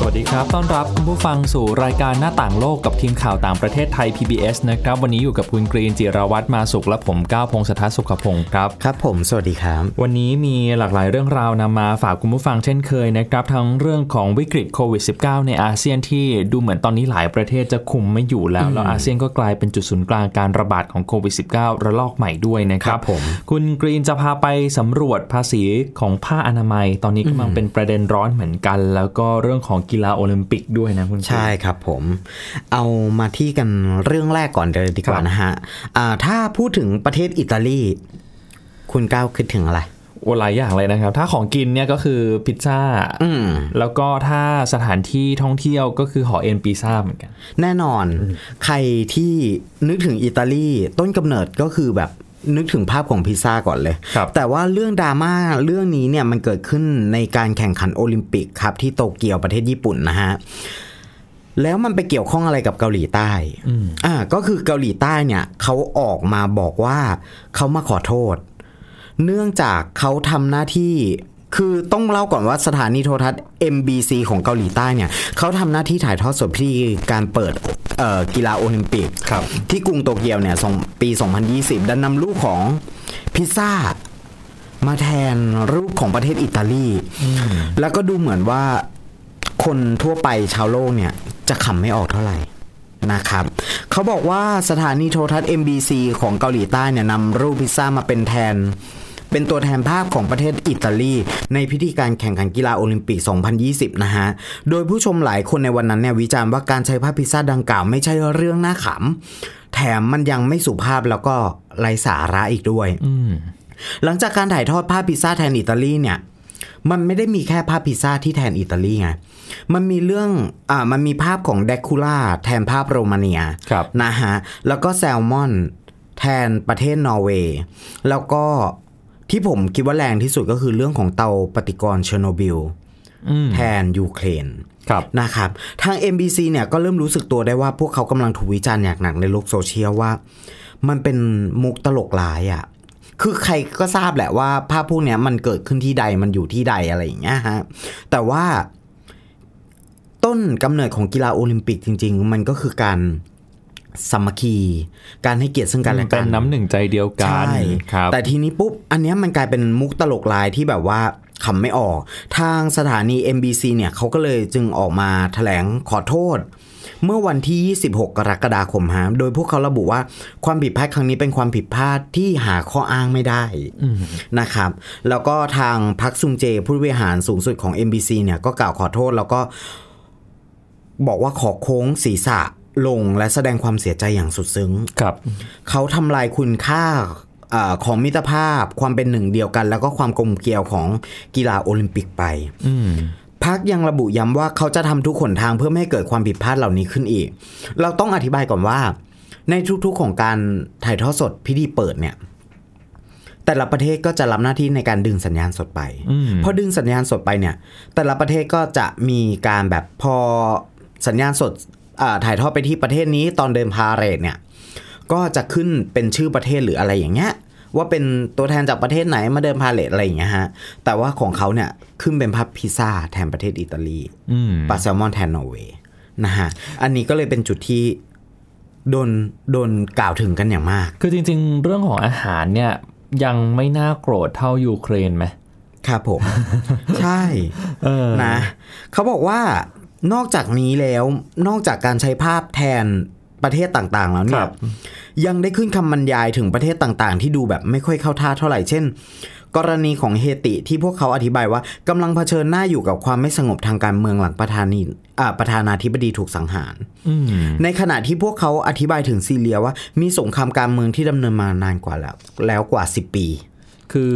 สวัสดีครับต้อนรับคุณผู้ฟังสู่รายการหน้าต่างโลกกับทีมข่าวต่างประเทศไทย PBS นะครับวันนี้อยู่กับคุณกรีนจิรวัฒน์มาสุขและผมก้าวพงษ์สทัศน์สุขพงศ์ครับครับผมสวัสดีครับวันนี้มีหลากหลายเรื่องราวนำมาฝากคุณผู้ฟังเช่นเคยนะครับทั้งเรื่องของวิกฤตโควิด -19 ในอาเซียนที่ดูเหมือนตอนนี้หลายประเทศจะคุมไม่อยู่แล้วแล้วอาเซียนก็กลายเป็นจุดศูนย์กลางการระบาดของโควิด -19 ระลอกใหม่ด้วยนะครับผมคุณกรีนจะพาไปสำรวจภาษีของผ้าอนามัยตอนนี้กำลังเป็นประเด็นร้อนเหมือนกันแล้วก็เรื่องของกีฬาโอลิมปิกด้วยนะคุณใช่ครับผมเอามาที่กันเรื่องแรกก่อนเลยดีกว่านะฮะถ้าพูดถึงประเทศอิตาลีคุณก้าวคิดถึงอะไรหลายอย่างเลยนะครับถ้าของกินเนี่ยก็คือพิซซ่าแล้วก็ถ้าสถานที่ท่องเที่ยวก็คือหอเอ็นปีซ่าเหมือนกันแน่นอนใครที่นึกถึงอิตาลีต้นกำเนิดก็คือแบบนึกถึงภาพของพิซซ่าก่อนเลยแต่ว่าเรื่องดราม่าเรื่องนี้เนี่ยมันเกิดขึ้นในการแข่งขันโอลิมปิกครับที่โตเกียวประเทศญี่ปุ่นนะฮะแล้วมันไปเกี่ยวข้องอะไรกับเกาหลีใต้ก็คือเกาหลีใต้เนี่ยเขาออกมาบอกว่าเขามาขอโทษเนื่องจากเขาทำหน้าที่คือต้องเล่าก่อนว่าสถานีโทรทัศน์ MBC ของเกาหลีใต้เนี่ยเขาทำหน้าที่ถ่ายทอดสดพิธีการเปิดกีฬาโอลิมปิกที่กรุงโตเกียวเนี่ยปี 2020 ดันนำรูปของพิซซ่ามาแทนรูปของประเทศอิตาลีแล้วก็ดูเหมือนว่าคนทั่วไปชาวโลกเนี่ยจะขำไม่ออกเท่าไหร่นะครับเขาบอกว่าสถานีโทรทัศน์ MBC ของเกาหลีใต้เนี่ยนำรูปพิซซ่ามาเป็นตัวแทนภาพของประเทศอิตาลีในพิธีการแข่งขันกีฬาโอลิมปิก 2020 นะฮะโดยผู้ชมหลายคนในวันนั้นเนี่ยวิจารณ์ว่าการใช้ภาพพิซซ่าดังกล่าวไม่ใช่เรื่องน่าขำแถมมันยังไม่สุภาพแล้วก็ไร้สาระอีกด้วยหลังจากการถ่ายทอดภาพพิซซ่าแทนอิตาลีเนี่ยมันไม่ได้มีแค่ภาพพิซซ่าที่แทนอิตาลีไงมันมีภาพของแดคูล่าแทนภาพโรมาเนียนะฮะแล้วก็แซลมอนแทนประเทศนอร์เวย์แล้วก็ที่ผมคิดว่าแรงที่สุดก็คือเรื่องของเตาปฏิกรณ์เชอร์โนบิลแทนยูเครนนะครับทาง MBC เนี่ยก็เริ่มรู้สึกตัวได้ว่าพวกเขากำลังถูกวิจารณ์อย่างหนักในโลกโซเชียลว่ามันเป็นมุกตลกหลายอ่ะคือใครก็ทราบแหละว่าภาพพวกเนี้ยมันเกิดขึ้นที่ใดมันอยู่ที่ใดอะไรอย่างเงี้ยฮะแต่ว่าต้นกำเนิดของกีฬาโอลิมปิกจริงๆมันก็คือการสามัคคีการให้เกียรติซึ่งกันและกันเป็นน้ำหนึ่งใจเดียวกันใช่ครับแต่ทีนี้ปุ๊บอันนี้มันกลายเป็นมุกตลกลายที่แบบว่าขำไม่ออกทางสถานี MBC เนี่ยเขาก็เลยจึงออกมาแถลงขอโทษเมื่อวันที่26กรกฎาคมฮะโดยพวกเขาระบุว่าความผิดพลาดครั้งนี้เป็นความผิดพลาดที่หาข้ออ้างไม่ได้นะครับแล้วก็ทางพักซุงเจผู้บริหารสูงสุดของ MBC เนี่ยก็กล่าวขอโทษแล้วก็บอกว่าขอโค้งศีรษะลงและแสดงความเสียใจอย่างสุดซึ้งครับเขาทำลายคุณค่าของมิตรภาพความเป็นหนึ่งเดียวกันแล้วก็ความกลมเกลียวของกีฬาโอลิมปิกไปพรรคยังระบุย้ำว่าเขาจะทำทุกหนทางเพื่อไม่ให้เกิดความผิดพลาดเหล่านี้ขึ้นอีกเราต้องอธิบายก่อนว่าในทุกๆของการถ่ายทอดสดพิธีเปิดเนี่ยแต่ละประเทศก็จะรับหน้าที่ในการดึงสัญญาณสดไปพอดึงสัญญาณสดไปเนี่ยแต่ละประเทศก็จะมีการแบบพอสัญญาณสดถ่ายทอดไปที่ประเทศนี้ตอนเดินพาเหรดเนี่ยก็จะขึ้นเป็นชื่อประเทศหรืออะไรอย่างเงี้ยว่าเป็นตัวแทนจากประเทศไหนมาเดินพาเหรดอะไรอย่างเงี้ยฮะแต่ว่าของเขาเนี่ยขึ้นเป็นภาพพิซซ่าแทนประเทศอิตาลีปลาแซลมอนแทนนอร์เวย์นะฮะอันนี้ก็เลยเป็นจุดที่โดนกล่าวถึงกันอย่างมากคือจริงๆเรื่องของอาหารเนี่ยยังไม่น่าโกรธเท่ายูเครนไหมครับผม ใช่นะเขาบอกว่านอกจากนี้แล้วนอกจากการใช้ภาพแทนประเทศต่างๆแล้วเนี่ยยังได้ขึ้นคำบรรยายถึงประเทศต่างๆที่ดูแบบไม่ค่อยเข้าท่าเท่าไหร่เช่นกรณีของเฮติที่พวกเขาอธิบายว่ากำลังเผชิญหน้าอยู่กับความไม่สงบทางการเมืองหลังประธานาธิบดีถูกสังหารในขณะที่พวกเขาอธิบายถึงซีเรียว่ามีสงครามการเมืองที่ดำเนินมานานกว่าแล้วกว่า10 ปีคือ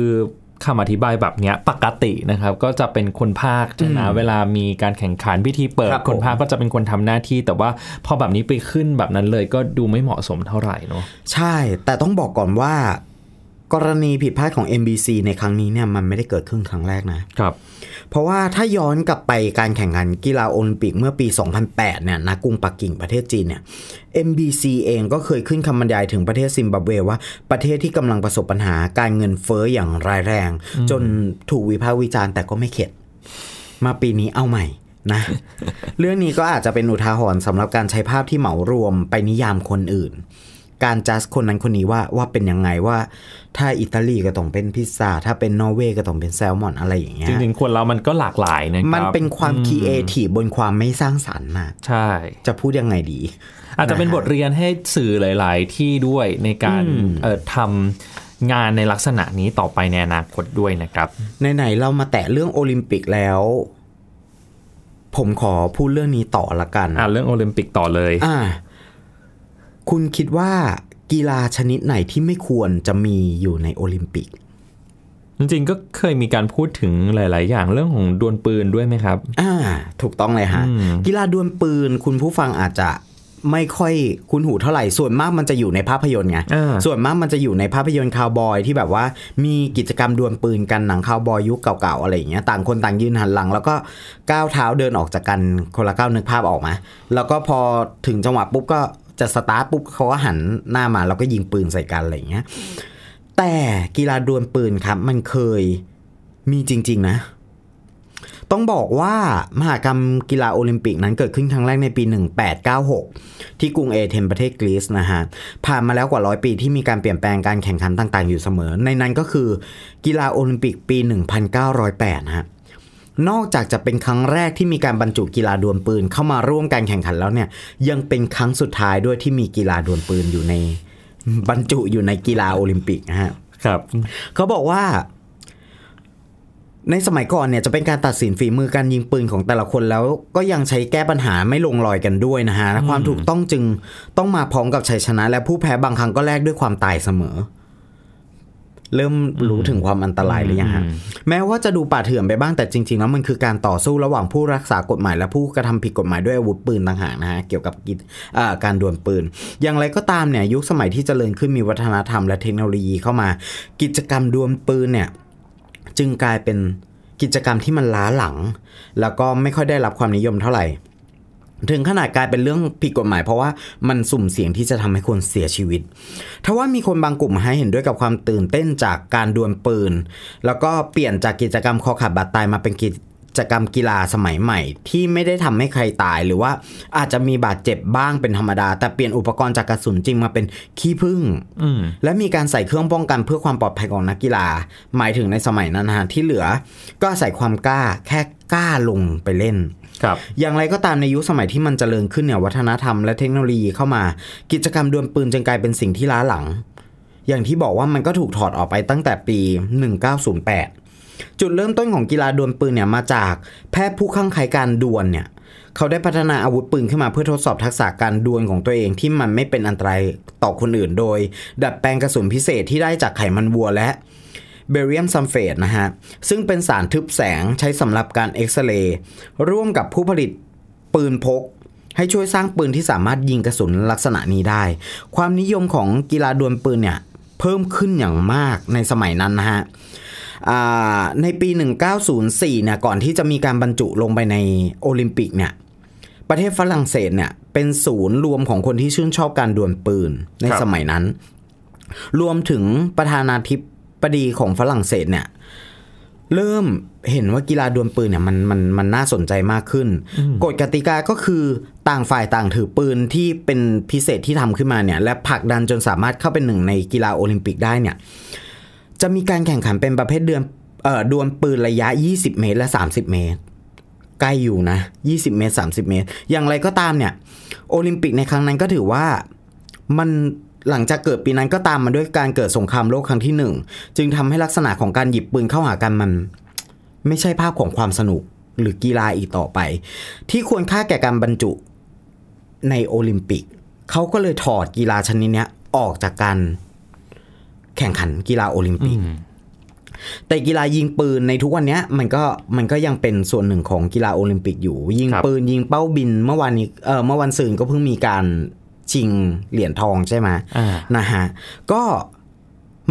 คำอธิบายแบบนี้ปกตินะครับก็จะเป็นคนภาคใช่ไหมเวลามีการแข่งขันพิธีเปิดคนภาคก็จะเป็นคนทำหน้าที่แต่ว่าพอแบบนี้ไปขึ้นแบบนั้นเลยก็ดูไม่เหมาะสมเท่าไหร่เนาะใช่แต่ต้องบอกก่อนว่ากรณีผิดพลาดของ MBC ในครั้งนี้เนี่ยมันไม่ได้เกิดขึ้นครั้งแรกนะครับ เพราะว่าถ้าย้อนกลับไปการแข่งขันกีฬาโอลิมปิกเมื่อปี 2008 เนี่ยณกรุงปักกิ่งประเทศจีนเนี่ย MBC เองก็เคยขึ้นคำบรรยายถึงประเทศซิมบับเวว่าประเทศที่กำลังประสบปัญหาการเงินเฟ้ออย่างร้ายแรงจนถูกวิพากษ์วิจารณ์แต่ก็ไม่เข็ดมาปีนี้เอาใหม่นะเรื่องนี้ก็อาจจะเป็นอุทาหรณ์สำหรับการใช้ภาพที่เหมารวมไปนิยามคนอื่นการจัดคนนั้นคนนี้ว่าเป็นยังไงว่าถ้าอิตาลีก็ต้องเป็นพิซซ่าถ้าเป็นนอร์เวย์ก็ต้องเป็นแซลมอนอะไรอย่างเงี้ยจริงๆคนเรามันก็หลากหลายนะครับมันเป็นความครีเอทีฟบนความไม่สร้างสรรค์น่ะใช่จะพูดยังไงดีอาจจะเป็นบทเรียนให้สื่อหลายๆที่ด้วยในการทำงานในลักษณะนี้ต่อไปในอนาคตด้วยนะครับไหนๆเรามาแตะเรื่องโอลิมปิกแล้วผมขอพูดเรื่องนี้ต่อละกันเรื่องโอลิมปิกต่อเลยคุณคิดว่ากีฬาชนิดไหนที่ไม่ควรจะมีอยู่ในโอลิมปิกจริงๆก็เคยมีการพูดถึงหลายๆอย่างเรื่องของดวลปืนด้วยไหมครับถูกต้องเลยฮะกีฬาดวลปืนคุณผู้ฟังอาจจะไม่ค่อยคุ้นหูเท่าไหร่ส่วนมากมันจะอยู่ในภาพยนตร์ไงส่วนมากมันจะอยู่ในภาพยนตร์คาวบอยที่แบบว่ามีกิจกรรมดวลปืนกันหนังคาวบอยยุคเก่าๆอะไรอย่างเงี้ยต่างคนต่างยืนหันหลังแล้วก็ก้าวเท้าเดินออกจากกันคนละก้าวนึกภาพออกมาแล้วก็พอถึงจังหวะปุ๊บก็จะสตาร์ทปุ๊บเขาก็หันหน้ามาแล้วก็ยิงปืนใส่กันอะไรอย่างเงี้ยแต่กีฬาดวลปืนครับมันเคยมีจริงๆนะต้องบอกว่ามหกรรมกีฬาโอลิมปิกนั้นเกิดขึ้นครั้งแรกในปี1896ที่กรุงเอเธนประเทศกรีซนะฮะผ่านมาแล้วกว่า100 ปีที่มีการเปลี่ยนแปลงการแข่งขันต่างๆอยู่เสมอในนั้นก็คือกีฬาโอลิมปิกปี1908ฮะนอกจากจะเป็นครั้งแรกที่มีการบรรจุกีฬาดวลปืนเข้ามาร่วมการแข่งขันแล้วเนี่ยยังเป็นครั้งสุดท้ายด้วยที่มีกีฬาดวลปืนอยู่ในบรรจุอยู่ในกีฬาโอลิมปิกนะฮะครับเขาบอกว่าในสมัยก่อนเนี่ยจะเป็นการตัดสินฝีมือการยิงปืนของแต่ละคนแล้วก็ยังใช้แก้ปัญหาไม่ลงรอยกันด้วยนะฮะความถูกต้องจึงต้องมาพร้อมกับชัยชนะและผู้แพ้บางครั้งก็แลกด้วยความตายเสมอเริ่มรู้ถึงความอันตรายหรือยังฮะแม้ว่าจะดูป่าเถื่อนไปบ้างแต่จริงๆแล้วมันคือการต่อสู้ระหว่างผู้รักษากฎหมายและผู้กระทำผิดกฎหมายด้วยอาวุธปืนต่างหากนะฮะเกี่ยวกับการดวลปืนอย่างไรก็ตามเนี่ยยุคสมัยที่เจริญขึ้นมีวัฒนธรรมและเทคโนโลยีเข้ามากิจกรรมดวลปืนเนี่ยจึงกลายเป็นกิจกรรมที่มันล้าหลังแล้วก็ไม่ค่อยได้รับความนิยมเท่าไหร่ถึงขนาดกลายเป็นเรื่องผิดกฎหมายเพราะว่ามันสุ่มเสี่ยงที่จะทำให้คนเสียชีวิตทว่ามีคนบางกลุ่มให้เห็นด้วยกับความตื่นเต้นจากการดวลปืนแล้วก็เปลี่ยนจากกิจกรรมคอขาดบาดตายมาเป็นกิจกรรมกีฬาสมัยใหม่ที่ไม่ได้ทำให้ใครตายหรือว่าอาจจะมีบาดเจ็บบ้างเป็นธรรมดาแต่เปลี่ยนอุปกรณ์จากกระสุนจริงมาเป็นขี้ผึ้งและมีการใส่เครื่องป้องกันเพื่อความปลอดภัยของนักกีฬาหมายถึงในสมัยนั้นฮะที่เหลือก็ใส่ความกล้าแค่กล้าลงไปเล่นอย่างไรก็ตามในยุคสมัยที่มันเจริญขึ้นเนี่ยวัฒนธรรมและเทคโนโลยีเข้ามากิจกรรมดวลปืนจึงกลายเป็นสิ่งที่ล้าหลังอย่างที่บอกว่ามันก็ถูกถอดออกไปตั้งแต่ปี1908จุดเริ่มต้นของกีฬาดวลปืนเนี่ยมาจากแพทย์ผู้ข้างใครการดวลเนี่ยเขาได้พัฒนาอาวุธปืนขึ้นมาเพื่อทดสอบทักษะการดวลของตัวเองที่มันไม่เป็นอันตรายต่อคนอื่นโดยดัดแปลงกระสุนพิเศษที่ได้จากไขมันวัวและเบริยมซัลเฟตนะฮะซึ่งเป็นสารทึบแสงใช้สำหรับการเอ็กซเรย์ร่วมกับผู้ผลิตปืนพกให้ช่วยสร้างปืนที่สามารถยิงกระสุนลักษณะนี้ได้ความนิยมของกีฬาดวลปืนเนี่ยเพิ่มขึ้นอย่างมากในสมัยนั้นนะฮะในปี1904เนี่ยก่อนที่จะมีการบรรจุลงไปในโอลิมปิกเนี่ยประเทศฝรั่งเศสเนี่ยเป็นศูนย์รวมของคนที่ชื่นชอบการดวลปืนในสมัยนั้นรวมถึงประธานาธิบดีของฝรั่งเศสเนี่ยเริ่มเห็นว่ากีฬาดวลปืนเนี่ยมันน่าสนใจมากขึ้นกฎกติกาก็คือต่างฝ่ายต่างถือปืนที่เป็นพิเศษที่ทำขึ้นมาเนี่ยและผลักดันจนสามารถเข้าเป็นหนึ่งในกีฬาโอลิมปิกได้เนี่ยจะมีการแข่งขันเป็นประเภทดวลปืนระยะ20เมตรและ30เมตรใกล้อยู่นะ20เมตร30เมตรอย่างไรก็ตามเนี่ยโอลิมปิกในครั้งนั้นก็ถือว่ามันหลังจากเกิดปีนั้นก็ตามมาด้วยการเกิดสงครามโลกครั้งที่1จึงทำให้ลักษณะของการหยิบปืนเข้าหากันมันไม่ใช่ภาพของความสนุกหรือกีฬาอีกต่อไปที่ควรค่าแก่การบรรจุในโอลิมปิกเขาก็เลยถอดกีฬาชนิดนี้ออกจากการแข่งขันกีฬาโอลิมปิกแต่กีฬายิงปืนในทุกวันนี้มันก็ยังเป็นส่วนหนึ่งของกีฬาโอลิมปิกอยู่ยิงปืนยิงเป้าบินเมื่อวันศุกร์ก็เพิ่งมีการชิงเหรียญทองใช่ไหมนะฮะก็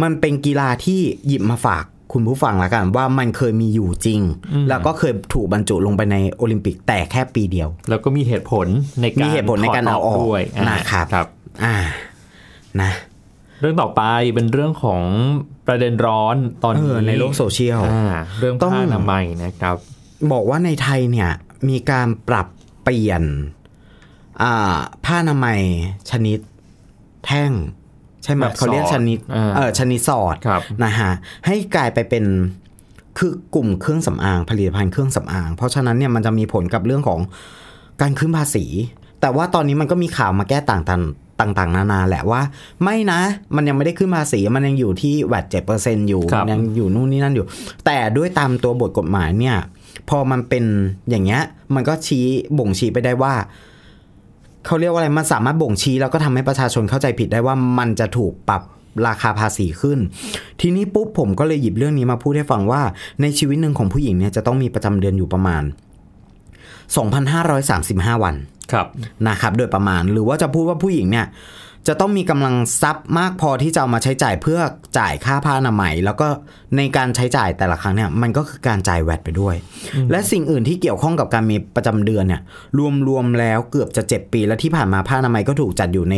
มันเป็นกีฬาที่หยิบมาฝาก คุณผู้ฟังละกันว่ามันเคยมีอยู่จริงแล้วก็เคยถูกบรรจุลงไปในโอลิมปิกแต่แค่ปีเดียวแล้วก็มีเหตุผลในการเอาออกด้วยนะครับนะเรื่องต่อไปเป็นเรื่องของประเด็นร้อนตอนนี้ในโลกโซเชียลเรื่องผ้าอนามัยนะครับบอกว่าในไทยเนี่ยมีการปรับเปลี่ยนผ้าอนามัยชนิดแท่งใช่ไหมเขาเรียกชนิดสอดนะฮะให้กลายไปเป็นคือกลุ่มเครื่องสำอางผลิตภัณฑ์เครื่องสำอางเพราะฉะนั้นเนี่ยมันจะมีผลกับเรื่องของการขึ้นภาษีแต่ว่าตอนนี้มันก็มีข่าวมาแก้ต่างๆนานาแหละว่าไม่นะมันยังไม่ได้ขึ้นภาษีมันยังอยู่ที่VAT 7% อยู่ยังอยู่นู่นนี่นั่นอยู่แต่ด้วยตามตัวบทกฎหมายเนี่ยพอมันเป็นอย่างเงี้ยมันก็บ่งชี้ไปได้ว่าเขาเรียกว่าอะไรมันสามารถบ่งชี้แล้วก็ทำให้ประชาชนเข้าใจผิดได้ว่ามันจะถูกปรับราคาภาษีขึ้นทีนี้ปุ๊บผมก็เลยหยิบเรื่องนี้มาพูดให้ฟังว่าในชีวิตหนึ่งของผู้หญิงเนี่ยจะต้องมีประจำเดือนอยู่ประมาณ 2,535 วันนะครับโดยประมาณหรือว่าจะพูดว่าผู้หญิงเนี่ยจะต้องมีกำลังทรัพย์มากพอที่จะเอามาใช้จ่ายเพื่อจ่ายค่าผ้าอนามัยแล้วก็ในการใช้จ่ายแต่ละครั้งเนี่ยมันก็คือการจ่ายแวตไปด้วยและสิ่งอื่นที่เกี่ยวข้องกับการมีประจำเดือนเนี่ยรวมแล้วเกือบจะ7ปีและที่ผ่านมาผ้าอนามัยก็ถูกจัดอยู่ใน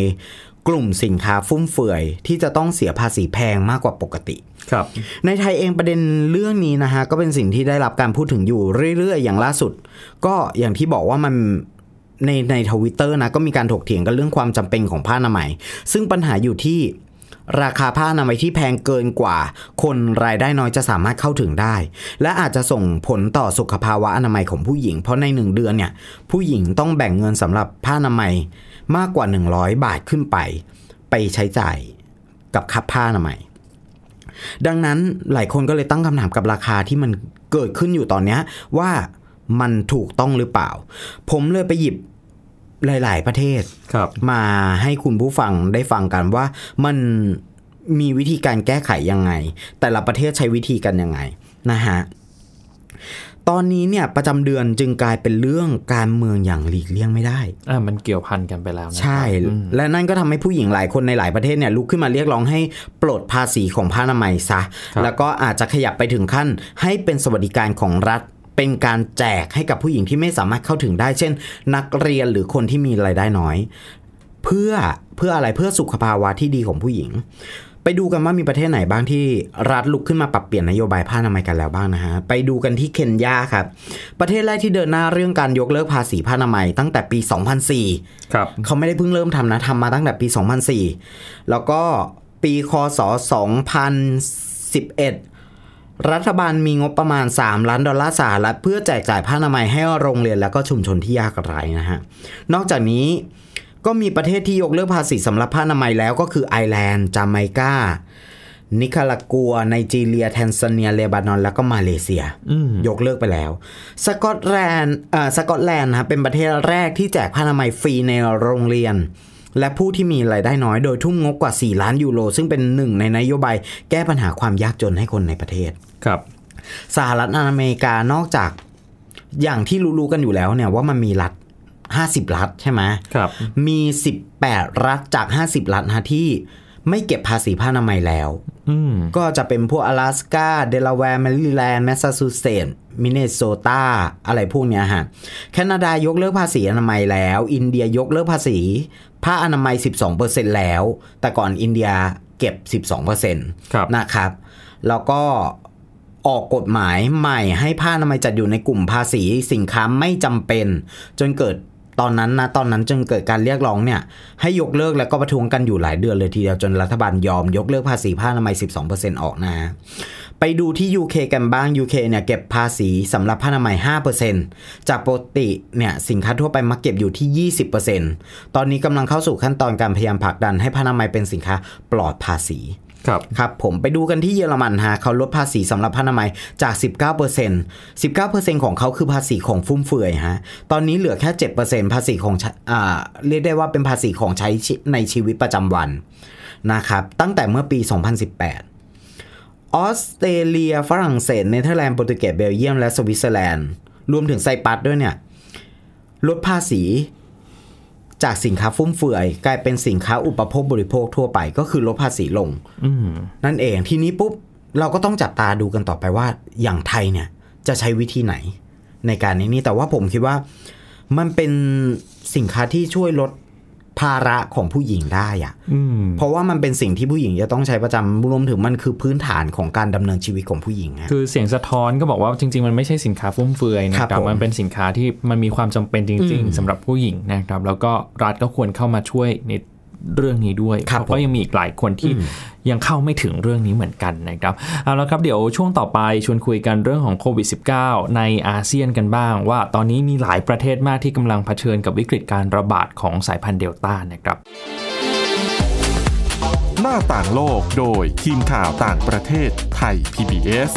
กลุ่มสินค้าฟุ่มเฟือยที่จะต้องเสียภาษีแพงมากกว่าปกติครับในไทยเองประเด็นเรื่องนี้นะฮะก็เป็นสิ่งที่ได้รับการพูดถึงอยู่เรื่อยๆอย่างล่าสุดก็อย่างที่บอกว่ามันใน Twitter นะก็มีการถกเถียงกันเรื่องความจำเป็นของผ้าอนามัยซึ่งปัญหาอยู่ที่ราคาผ้าอนามัยที่แพงเกินกว่าคนรายได้น้อยจะสามารถเข้าถึงได้และอาจจะส่งผลต่อสุขภาวะอนามัยของผู้หญิงเพราะใน1เดือนเนี่ยผู้หญิงต้องแบ่งเงินสำหรับผ้าอนามัยมากกว่า100บาทขึ้นไปใช้จ่ายกับค่าผ้าอนามัยดังนั้นหลายคนก็เลยตั้งคำถามกับราคาที่มันเกิดขึ้นอยู่ตอนนี้ว่ามันถูกต้องหรือเปล่าผมเลยไปหยิบหลายๆประเทศมาให้คุณผู้ฟังได้ฟังกันว่ามันมีวิธีการแก้ไขยังไงแต่ละประเทศใช้วิธีกันยังไงนะฮะตอนนี้เนี่ยประจำเดือนจึงกลายเป็นเรื่องการเมืองอย่างหลีกเลี่ยงไม่ได้มันเกี่ยวพันกันไปแล้วใช่และนั่นก็ทำให้ผู้หญิงหลายคนในหลายประเทศเนี่ยลุกขึ้นมาเรียกร้องให้ปลดภาษีของผ้าอนามัยซะแล้วก็อาจจะขยับไปถึงขั้นให้เป็นสวัสดิการของรัฐเป็นการแจกให้กับผู้หญิงที่ไม่สามารถเข้าถึงได้เช่นนักเรียนหรือคนที่มีรายได้น้อยเพื่ออะไรเพื่อสุขภาวะที่ดีของผู้หญิงไปดูกันว่ามีประเทศไหนบ้างที่รัฐลุกขึ้นมาปรับเปลี่ยนนโยบายผ้าอนามัยกันแล้วบ้างนะฮะไปดูกันที่เคนยาครับประเทศแรกที่เดินหน้าเรื่องการยกเลิกภาษีผ้าอนามัยตั้งแต่ปี 2004 ครับเขาไม่ได้เพิ่งเริ่มทำนะทำมาตั้งแต่ปี 2004 แล้วก็ปีค.ศ. 2011รัฐบาลมีงบประมาณ$3 ล้านสหรัฐเพื่อแจกจ่ายผ้าอนามัยให้โรงเรียนและก็ชุมชนที่ยากไร้นะฮะนอกจากนี้ก็มีประเทศที่ยกเลิกภาษีสำหรับผ้าอนามัยแล้วก็คือไอร์แลนด์จาไมกานิคารากัวไนจีเรียแทนซาเนียเลบานอนแล้วก็มาเลเซียยกเลิกไปแล้วสกอตแลนด์นะเป็นประเทศแรกที่แจกผ้าอนามัยฟรีในโรงเรียนและผู้ที่มีรายได้น้อยโดยทุ่มงบกว่า$4 ล้านซึ่งเป็นหนึ่งในนโยบายแก้ปัญหาความยากจนให้คนในประเทศครับสหรัฐอเมริกานอกจากอย่างที่รู้ๆกันอยู่แล้วเนี่ยว่ามันมีรัฐ50รัฐใช่ไหมครับมี18รัฐจาก50รัฐนะที่ไม่เก็บภาษีผ้าอนามัยแล้วก็จะเป็นพวก阿拉斯加เดลาแวร์แมริแลนด์แมสซาชูเซตส์มินเนโซตาอะไรพวกเนี้ยฮะแคนาดายกเลิกภาษีอนามัยแล้วอินเดียยกเลิกภาษีผ้าอนามัย 12% แล้วแต่ก่อนอินเดียเก็บ 12% นะครับแล้วก็ออกกฎหมายใหม่ให้ผ้าอนามัยจัดอยู่ในกลุ่มภาษีสินค้าไม่จำเป็นจนเกิดตอนนั้นจึงเกิดการเรียกร้องเนี่ยให้ยกเลิกแล้วก็ประท้วงกันอยู่หลายเดือนเลยทีเดียวจนรัฐบาลยอมยกเลิกภาษีผ้าอนามัย 12% ออกนะไปดูที่ UK กันบ้าง UK เนี่ยเก็บภาษีสำหรับผ้าอนามัย 5% จากปกติเนี่ยสินค้าทั่วไปมาเก็บอยู่ที่ 20% ตอนนี้กำลังเข้าสู่ขั้นตอนการพยายามผลักดันให้ผ้าอนามัยเป็นสินค้าปลอดภาษีครับผมไปดูกันที่เยอรมันฮะเขาลดภาษีสำหรับผ้าอนามัยจาก 19% 19% ของเขาคือภาษีของฟุ่มเฟือยฮะตอนนี้เหลือแค่ 7% ภาษีของเรียกได้ว่าเป็นภาษีของใช้ในชีวิตประจำวันนะครับตั้งแต่เมื่อปี 2018ออสเตรเลียฝรั่งเศสเนเธอร์แลนด์โปรตุเกสเบลเยียมและสวิตเซอร์แลนด์รวมถึงไซปรัสด้วยเนี่ยลดภาษีจากสินค้าฟุ่มเฟือยกลายเป็นสินค้าอุปโภคบริโภคทั่วไปก็คือลดภาษีลงนั่นเองทีนี้ปุ๊บ เราก็ต้องจับตาดูกันต่อไปว่าอย่างไทยเนี่ยจะใช้วิธีไหนในการนี้แต่ว่าผมคิดว่ามันเป็นสินค้าที่ช่วยลดภาระของผู้หญิงได้อะเพราะว่ามันเป็นสิ่งที่ผู้หญิงจะต้องใช้ประจำรวมถึงมันคือพื้นฐานของการดำเนินชีวิตของผู้หญิงคือเสียงสะท้อนก็บอกว่าจริงๆมันไม่ใช่สินค้าฟุ่มเฟือยนะครับมันเป็นสินค้าที่มันมีความจำเป็นจริงๆสำหรับผู้หญิงนะครับแล้วก็รัฐก็ควรเข้ามาช่วยในเรื่องนี้ด้วยเพราะยังมีอีกหลายคนที่ยังเข้าไม่ถึงเรื่องนี้เหมือนกันนะครับเอาละครับเดี๋ยวช่วงต่อไปชวนคุยกันเรื่องของโควิด -19 ในอาเซียนกันบ้างว่าตอนนี้มีหลายประเทศมากที่กำลังเผชิญกับวิกฤตการระบาดของสายพันธุ์เดลต้านะครับหน้าต่างโลกโดยทีมข่าวต่างประเทศไทย PBS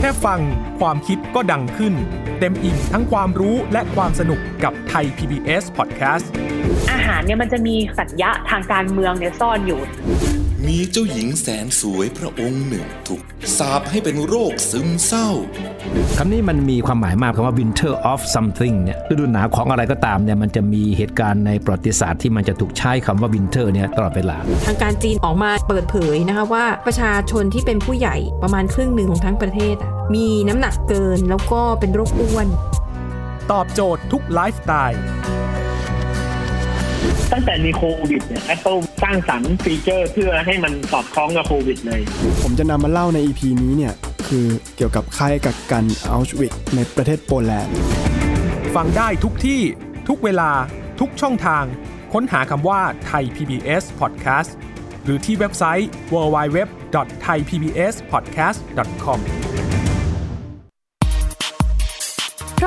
แค่ฟังความคิดก็ดังขึ้นเต็มอิ่มทั้งความรู้และความสนุกกับไทย PBS Podcast อาหารเนี่ยมันจะมีสัญญะทางการเมืองเนี่ยซ่อนอยู่มีเจ้าหญิงแสนสวยพระองค์หนึ่งถูกสาปให้เป็นโรคซึมเศร้าคำนี้มันมีความหมายมากคำว่า Winter of something เนี่ยฤดูหนาวของอะไรก็ตามเนี่ยมันจะมีเหตุการณ์ในประวัติศาสตร์ที่มันจะถูกใช้คำว่า Winter เนี่ยตลอดเวลาทางการจีนออกมาเปิดเผยนะคะว่าประชาชนที่เป็นผู้ใหญ่ประมาณครึ่งหนึ่งของทั้งประเทศมีน้ำหนักเกินแล้วก็เป็นโรคอ้วนตอบโจทย์ทุกไลฟ์สไตล์ตั้งแต่มีโควิดเนี่ย Apple สร้างสรรค์ฟีเจอร์เพื่อให้มันสอดคล้องกับโควิดเลยผมจะนำมาเล่าใน EP นี้เนี่ยคือเกี่ยวกับค่ายกักกันอัลชวิทในประเทศโปแลนด์ฟังได้ทุกที่ทุกเวลาทุกช่องทางค้นหาคำว่า Thai PBS Podcast หรือที่เว็บไซต์ www.thaipbspodcast.com เพร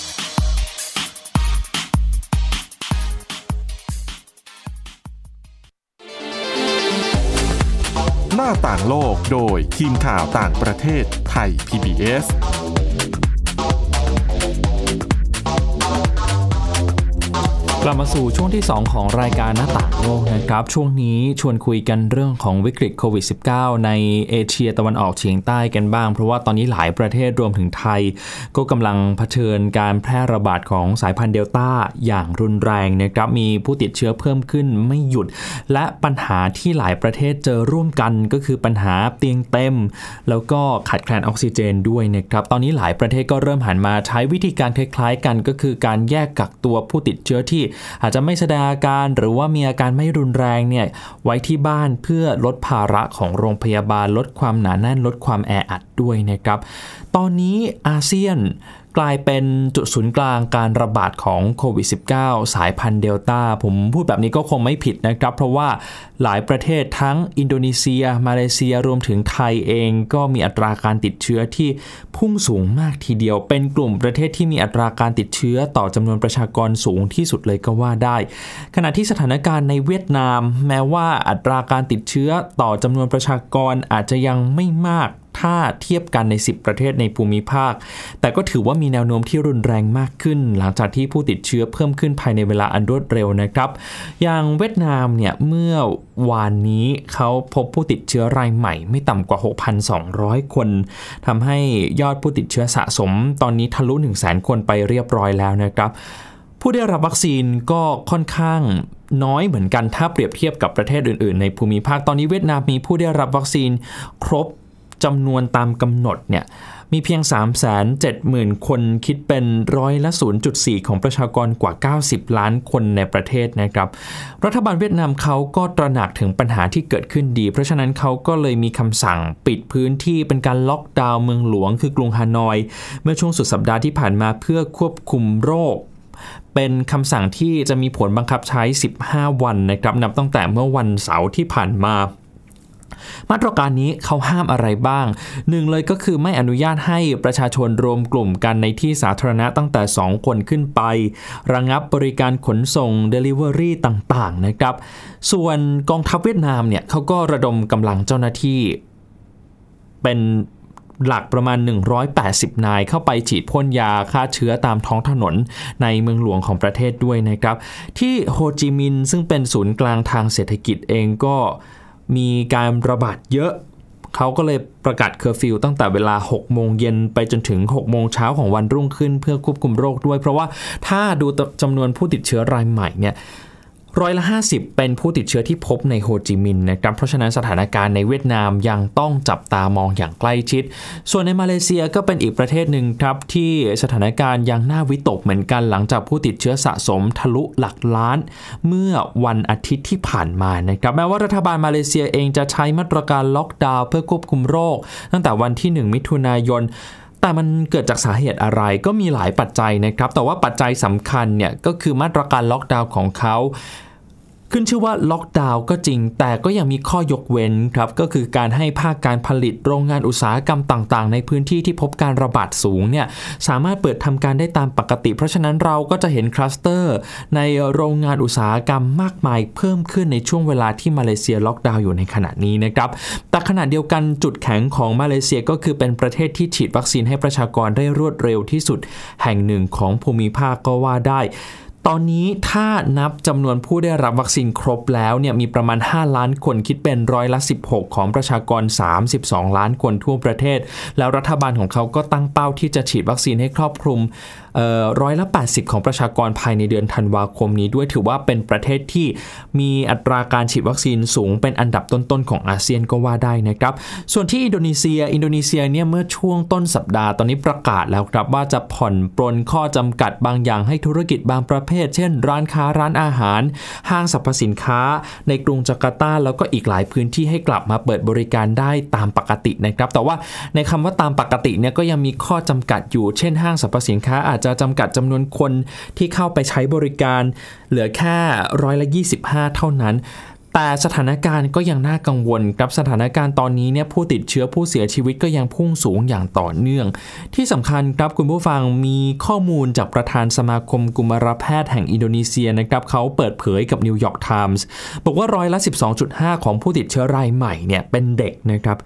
หน้าต่างโลกโดยทีมข่าวต่างประเทศไทย PBS กลับมาสู่ช่วงที่2ของรายการหน้าต่างโลกนะครับช่วงนี้ชวนคุยกันเรื่องของวิกฤตโควิด -19 ในเอเชียตะวันออกเฉียงใต้กันบ้างเพราะว่าตอนนี้หลายประเทศรวมถึงไทยก็กำลังเผชิญการแพร่ระบาดของสายพันธุ์เดลต้าอย่างรุนแรงนะครับมีผู้ติดเชื้อเพิ่มขึ้นไม่หยุดและปัญหาที่หลายประเทศเจอร่วมกันก็คือปัญหาเตียงเต็มแล้วก็ขาดแคลนออกซิเจนด้วยนะครับตอนนี้หลายประเทศก็เริ่มหันมาใช้วิธีการคล้ายๆกันก็คือการแยกกักตัวผู้ติดเชื้อที่อาจจะไม่แสดงอาการหรือว่ามีอาการไม่รุนแรงเนี่ยไว้ที่บ้านเพื่อลดภาระของโรงพยาบาลลดความหนาแน่นลดความแออัดด้วยนะครับตอนนี้อาเซียนกลายเป็นจุดศูนย์กลางการระบาดของโควิด -19 สายพันธุ์เดลต้าผมพูดแบบนี้ก็คงไม่ผิดนะครับเพราะว่าหลายประเทศทั้งอินโดนีเซียมาเลเซียรวมถึงไทยเองก็มีอัตราการติดเชื้อที่พุ่งสูงมากทีเดียวเป็นกลุ่มประเทศที่มีอัตราการติดเชื้อต่อจำนวนประชากรสูงที่สุดเลยก็ว่าได้ขณะที่สถานการณ์ในเวียดนามแม้ว่าอัตราการติดเชื้อต่อจำนวนประชากรอาจจะยังไม่มากถ้าเทียบกันใน10ประเทศในภูมิภาคแต่ก็ถือว่ามีแนวโน้มที่รุนแรงมากขึ้นหลังจากที่ผู้ติดเชื้อเพิ่มขึ้นภายในเวลาอันรวดเร็วนะครับอย่างเวียดนามเนี่ยเมื่อวานนี้เขาพบผู้ติดเชื้อรายใหม่ไม่ต่ำกว่า 6,200 คนทำให้ยอดผู้ติดเชื้อสะสมตอนนี้ทะลุ 100,000 คนไปเรียบร้อยแล้วนะครับผู้ได้รับวัคซีนก็ค่อนข้างน้อยเหมือนกันถ้าเปรียบเทียบกับประเทศอื่นๆในภูมิภาคตอนนี้เวียดนามมีผู้ได้รับวัคซีนครบจำนวนตามกำหนดเนี่ยมีเพียง 370,000 คนคิดเป็นร้อยละ 0.4 ของประชากรกว่า90ล้านคนในประเทศนะครับรัฐบาลเวียดนามเขาก็ตระหนักถึงปัญหาที่เกิดขึ้นดีเพราะฉะนั้นเขาก็เลยมีคำสั่งปิดพื้นที่เป็นการล็อกดาวน์เมืองหลวงคือกรุงฮานอยเมื่อช่วงสุดสัปดาห์ที่ผ่านมาเพื่อควบคุมโรคเป็นคำสั่งที่จะมีผลบังคับใช้15วันนะครับนับตั้งแต่เมื่อวันเสาร์ที่ผ่านมา มาตรการนี้เขาห้ามอะไรบ้างหนึ่งเลยก็คือไม่อนุญาตให้ประชาชนรวมกลุ่มกันในที่สาธารณะตั้งแต่2คนขึ้นไประงับบริการขนส่ง Delivery ต่างๆนะครับส่วนกองทัพเวียดนามเนี่ยเขาก็ระดมกำลังเจ้าหน้าที่เป็นหลักประมาณ180นายเข้าไปฉีดพ่นยาฆ่าเชื้อตามท้องถนนในเมืองหลวงของประเทศด้วยนะครับที่โฮจิมินห์ซึ่งเป็นศูนย์กลางทางเศรษฐกิจเองก็มีการระบาดเยอะเขาก็เลยประกาศเคอร์ฟิวตั้งแต่เวลา 6 โมงเย็นไปจนถึง 6 โมงเช้าของวันรุ่งขึ้นเพื่อควบคุมโรคด้วยเพราะว่าถ้าดูจำนวนผู้ติดเชื้อรายใหม่เนี่ย50%เป็นผู้ติดเชื้อที่พบในโฮจิมินห์นะครับเพราะฉะนั้นสถานการณ์ในเวียดนามยังต้องจับตามองอย่างใกล้ชิดส่วนในมาเลเซียก็เป็นอีกประเทศหนึ่งครับที่สถานการณ์ยังน่าวิตกเหมือนกันหลังจากผู้ติดเชื้อสะสมทะลุหลักล้านเมื่อวันอาทิตย์ที่ผ่านมานะครับแม้ว่ารัฐบาลมาเลเซียเองจะใช้มาตรการล็อกดาวน์เพื่อควบคุมโรคตั้งแต่วันที่1มิถุนายนแต่มันเกิดจากสาเหตุอะไรก็มีหลายปัจจัยนะครับแต่ว่าปัจจัยสำคัญเนี่ยก็คือมาตรการล็อกดาวน์ของเขาขึ้นชื่อว่าล็อกดาวน์ก็จริงแต่ก็ยังมีข้อยกเว้นครับก็คือการให้ภาคการผลิตโรงงานอุตสาหกรรมต่างๆในพื้นที่ที่พบการระบาดสูงเนี่ยสามารถเปิดทำการได้ตามปกติเพราะฉะนั้นเราก็จะเห็นคลัสเตอร์ในโรงงานอุตสาหกรรมมากมายเพิ่มขึ้นในช่วงเวลาที่มาเลเซียล็อกดาวน์อยู่ในขณะนี้นะครับแต่ขณะเดียวกันจุดแข็งของมาเลเซียก็คือเป็นประเทศที่ฉีดวัคซีนให้ประชากรได้รวดเร็วที่สุดแห่งหนึ่งของภูมิภาคก็ว่าได้ตอนนี้ถ้านับจำนวนผู้ได้รับวัคซีนครบแล้วเนี่ยมีประมาณ5ล้านคนคิดเป็น16%ของประชากร32ล้านคนทั่วประเทศแล้วรัฐบาลของเขาก็ตั้งเป้าที่จะฉีดวัคซีนให้ครอบคลุม80%ของประชากรภายในเดือนธันวาคมนี้ด้วยถือว่าเป็นประเทศที่มีอัตราการฉีดวัคซีนสูงเป็นอันดับต้นๆของอาเซียนก็ว่าได้นะครับส่วนที่อินโดนีเซียเนี่ยเมื่อช่วงต้นสัปดาห์ตอนนี้ประกาศแล้วครับว่าจะผ่อนปรนข้อจำกัดบางอย่างให้ธุรกิจบางประเภทเช่นร้านค้าร้านอาหารห้างสรรพสินค้าในกรุงจาการ์ตาแล้วก็อีกหลายพื้นที่ให้กลับมาเปิดบริการได้ตามปกตินะครับแต่ว่าในคำว่าตามปกติเนี่ยก็ยังมีข้อจำกัดอยู่เช่นห้างสรรพสินค้าอาจจะจำกัดจำนวนคนที่เข้าไปใช้บริการเหลือแค่25%เท่านั้นแต่สถานการณ์ก็ยังน่ากังวลครับสถานการณ์ตอนนี้เนี่ยผู้ติดเชื้อผู้เสียชีวิตก็ยังพุ่งสูงอย่างต่อเนื่องที่สำคัญครับคุณผู้ฟังมีข้อมูลจากประธานสมาคมกุมารแพทย์แห่งอินโดนีเซียนะครับเขาเปิดเผยกับนิวยอร์กไทมส์บอกว่า12.5% ของผู้ติดเชื้อรายใหม่เนี่ยเป็นเด็กนะครับ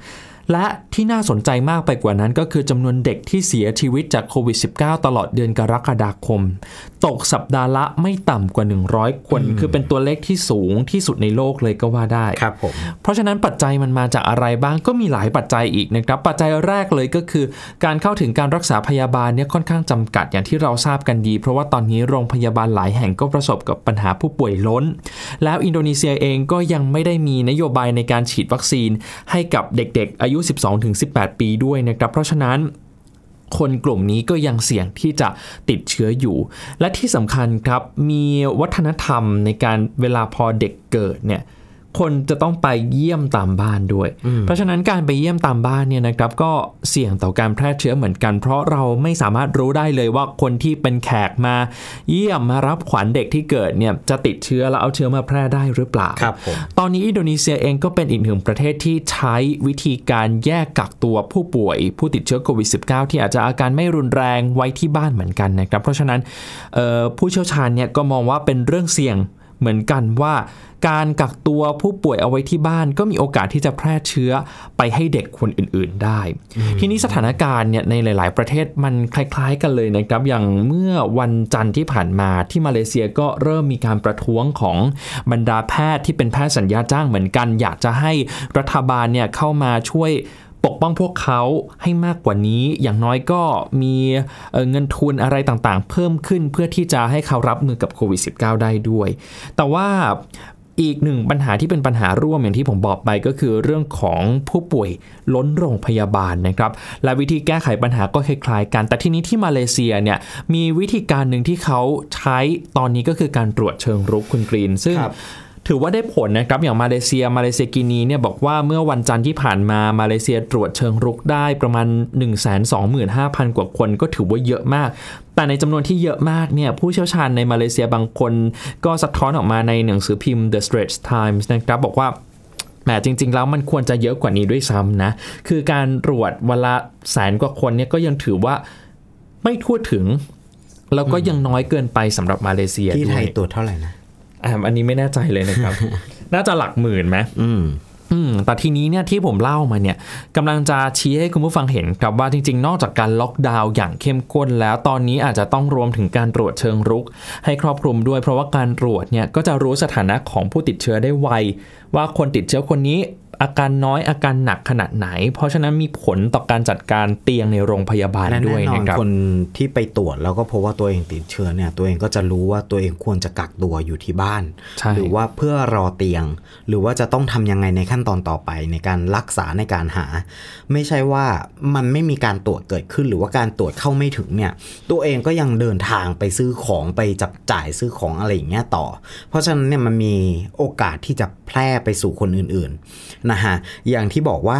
และที่น่าสนใจมากไปกว่านั้นก็คือจำนวนเด็กที่เสียชีวิตจากโควิด -19 ตลอดเดือนกรกฎาคมตกสัปดาห์ละไม่ต่ำกว่า100คนคือเป็นตัวเลขที่สูงที่สุดในโลกเลยก็ว่าได้ครับผมเพราะฉะนั้นปัจจัยมันมาจากอะไรบ้างก็มีหลายปัจจัยอีกนะครับปัจจัยแรกเลยก็คือการเข้าถึงการรักษาพยาบาลเนี่ยค่อนข้างจำกัดอย่างที่เราทราบกันดีเพราะว่าตอนนี้โรงพยาบาลหลายแห่งก็ประสบกับปัญหาผู้ป่วยล้นแล้วอินโดนีเซียเองก็ยังไม่ได้มีนโยบายในการฉีดวัคซีนให้กับเด็กๆอายุ12-18 ปีด้วยนะครับเพราะฉะนั้นคนกลุ่มนี้ก็ยังเสี่ยงที่จะติดเชื้ออยู่และที่สำคัญครับมีวัฒนธรรมในการเวลาพอเด็กเกิดเนี่ยคนจะต้องไปเยี่ยมตามบ้านด้วยเพราะฉะนั้นการไปเยี่ยมตามบ้านเนี่ยนะครับก็เสี่ยงต่อการแพร่เชื้อเหมือนกันเพราะเราไม่สามารถรู้ได้เลยว่าคนที่เป็นแขกมาเยี่ยมมารับขวัญเด็กที่เกิดเนี่ยจะติดเชื้อแล้วเอาเชื้อมาแพร่ได้หรือเปล่าตอนนี้อินโดนีเซียเองก็เป็นอีกหนึ่งประเทศที่ใช้วิธีการแยกกักตัวผู้ป่วยผู้ติดเชื้อโควิด -19 ที่อาจจะอาการไม่รุนแรงไว้ที่บ้านเหมือนกันนะครับเพราะฉะนั้นผู้เชี่ยวชาญเนี่ยก็มองว่าเป็นเรื่องเสี่ยงเหมือนกันว่าการกักตัวผู้ป่วยเอาไว้ที่บ้านก็มีโอกาสที่จะแพร่เชื้อไปให้เด็กคนอื่นๆได้ทีนี้สถานการณ์เนี่ยในหลายๆประเทศมันคล้ายๆกันเลยนะครับอย่างเมื่อวันจันทร์ที่ผ่านมาที่มาเลเซียก็เริ่มมีการประท้วงของบรรดาแพทย์ที่เป็นแพทย์สัญญาจ้างเหมือนกันอยากจะให้รัฐบาลเนี่ยเข้ามาช่วยปกป้องพวกเขาให้มากกว่านี้อย่างน้อยก็มีเงินทุนอะไรต่างๆเพิ่มขึ้นเพื่อที่จะให้เขารับมือกับโควิด -19 ได้ด้วยแต่ว่าอีกหนึ่งปัญหาที่เป็นปัญหาร่วมอย่างที่ผมบอกไปก็คือเรื่องของผู้ป่วยล้นโรงพยาบาลนะครับและวิธีแก้ไขปัญหาก็คล้ายๆกันแต่ทีนี้ที่มาเลเซียเนี่ยมีวิธีการหนึ่งที่เขาใช้ตอนนี้ก็คือการตรวจเชิงรุกคุณกรีนซึ่งถือว่าได้ผลนะครับอย่างมาเลเซียกินีเนี่ยบอกว่าเมื่อวันจันทร์ที่ผ่านมามาเลเซียตรวจเชิงรุกได้ประมาณ 125,000 กว่าคนก็ถือว่าเยอะมากแต่ในจำนวนที่เยอะมากเนี่ยผู้เชี่ยวชาญในมาเลเซียบางคนก็สะท้อนออกมาในหนังสือพิมพ์ The Straits Times นะครับบอกว่า แต่จริงๆแล้วมันควรจะเยอะกว่านี้ด้วยซ้ำนะคือการตรวจเวลาแสนกว่าคนเนี่ยก็ยังถือว่าไม่ทั่วถึงแล้วก็ยังน้อยเกินไปสำหรับมาเลเซียด้วยที่ไทยตรวจเท่าไหร่นะอันนี้ไม่แน่ใจเลยนะครับ น่าจะหลักหมื่นไหมแต่ทีนี้เนี่ยที่ผมเล่ามาเนี่ยกำลังจะชี้ให้คุณผู้ฟังเห็นครับว่าจริงๆนอกจากการล็อกดาวน์อย่างเข้มข้นแล้วตอนนี้อาจจะต้องรวมถึงการตรวจเชิงรุกให้ครอบคลุมด้วยเพราะว่าการตรวจเนี่ยก็จะรู้สถานะของผู้ติดเชื้อได้ไวว่าคนติดเชื้อคนนี้อาการน้อยอาการหนักขนาดไหนเพราะฉะนั้นมีผลต่อการจัดการเตียงในโรงพยาบาลด้วยนะครับคนที่ไปตรวจแล้วก็พบว่าตัวเองติดเชื้อเนี่ยตัวเองก็จะรู้ว่าตัวเองควรจะกักตัวอยู่ที่บ้านหรือว่าเพื่อรอเตียงหรือว่าจะต้องทำยังไงในขั้นตอนต่อไปในการรักษาในการหาไม่ใช่ว่ามันไม่มีการตรวจเกิดขึ้นหรือว่าการตรวจเข้าไม่ถึงเนี่ยตัวเองก็ยังเดินทางไปซื้อของไปจับจ่ายซื้อของอะไรอย่างเงี้ยต่อเพราะฉะนั้นเนี่ยมันมีโอกาสที่จะแพร่ไปสู่คนอื่นๆนะฮะอย่างที่บอกว่า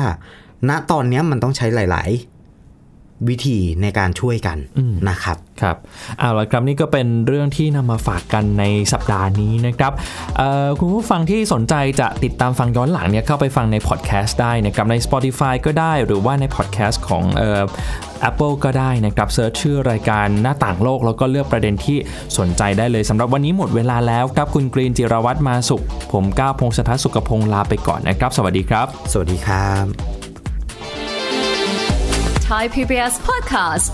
ณตอนนี้มันต้องใช้หลายๆวิธีในการช่วยกันนะครับครับเอาล่ะครับนี่ก็เป็นเรื่องที่นำมาฝากกันในสัปดาห์นี้นะครับคุณผู้ฟังที่สนใจจะติดตามฟังย้อนหลังเนี่ยเข้าไปฟังในพอดแคสต์ได้นะครับใน Spotify ก็ได้หรือว่าในพอดแคสต์ของApple ก็ได้นะครับเสิร์ชชื่อรายการหน้าต่างโลกแล้วก็เลือกประเด็นที่สนใจได้เลยสำหรับวันนี้หมดเวลาแล้วครับคุณกรีนจิรวัฒน์มาสุขผมก้าวพงษ์สภัทรสุขพงษ์ลาไปก่อนนะครับสวัสดีครับสวัสดีครับ Thai PBS Podcast